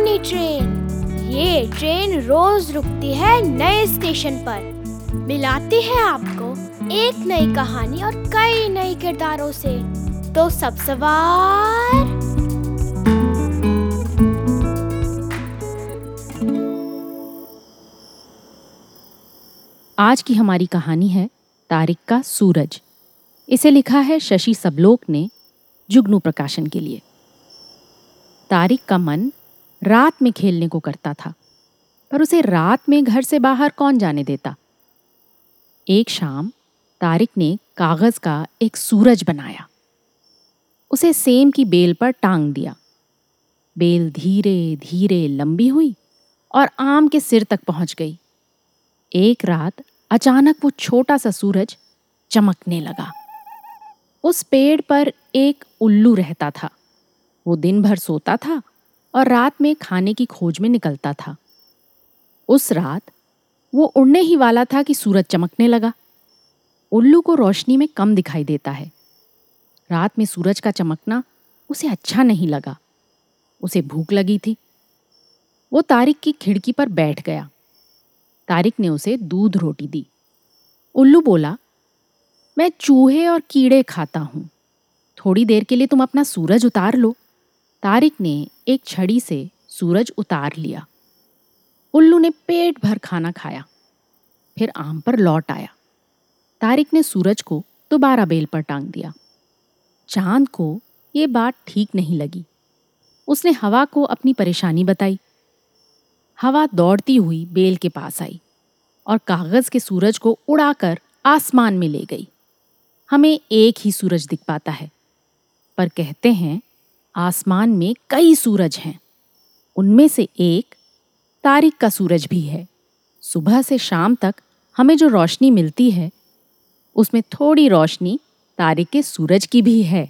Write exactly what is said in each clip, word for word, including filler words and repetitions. कहानी ट्रेन। ये ट्रेन रोज रुकती है नए स्टेशन पर, मिलाती है आपको एक नई कहानी और कई नए किरदारों से। तो सब सवार आज की हमारी कहानी है तारिक का सूरज। इसे लिखा है शशि सबलोक ने जुगनू प्रकाशन के लिए। तारिक का मन रात में खेलने को करता था, पर उसे रात में घर से बाहर कौन जाने देता। एक शाम तारिक ने कागज का एक सूरज बनाया, उसे सेम की बेल पर टांग दिया। बेल धीरे धीरे लंबी हुई और आम के सिर तक पहुंच गई। एक रात अचानक वो छोटा सा सूरज चमकने लगा। उस पेड़ पर एक उल्लू रहता था। वो दिन भर सोता था और रात में खाने की खोज में निकलता था। उस रात वो उड़ने ही वाला था कि सूरज चमकने लगा। उल्लू को रोशनी में कम दिखाई देता है। रात में सूरज का चमकना उसे अच्छा नहीं लगा। उसे भूख लगी थी। वो तारिक की खिड़की पर बैठ गया। तारिक ने उसे दूध रोटी दी। उल्लू बोला, मैं चूहे और कीड़े खाता हूँ, थोड़ी देर के लिए तुम अपना सूरज उतार लो। तारिक ने एक छड़ी से सूरज उतार लिया। उल्लू ने पेट भर खाना खाया, फिर आम पर लौट आया। तारिक ने सूरज को दोबारा बेल पर टांग दिया। चांद को ये बात ठीक नहीं लगी। उसने हवा को अपनी परेशानी बताई। हवा दौड़ती हुई बेल के पास आई और कागज़ के सूरज को उड़ाकर आसमान में ले गई। हमें एक ही सूरज दिख पाता है, पर कहते हैं आसमान में कई सूरज हैं। उनमें से एक तारिक का सूरज भी है। सुबह से शाम तक हमें जो रोशनी मिलती है, उसमें थोड़ी रोशनी तारिक के सूरज की भी है।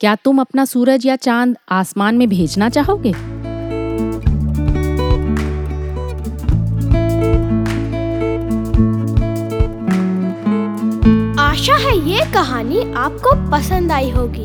क्या तुम अपना सूरज या चांद आसमान में भेजना चाहोगे? आशा है ये कहानी आपको पसंद आई होगी।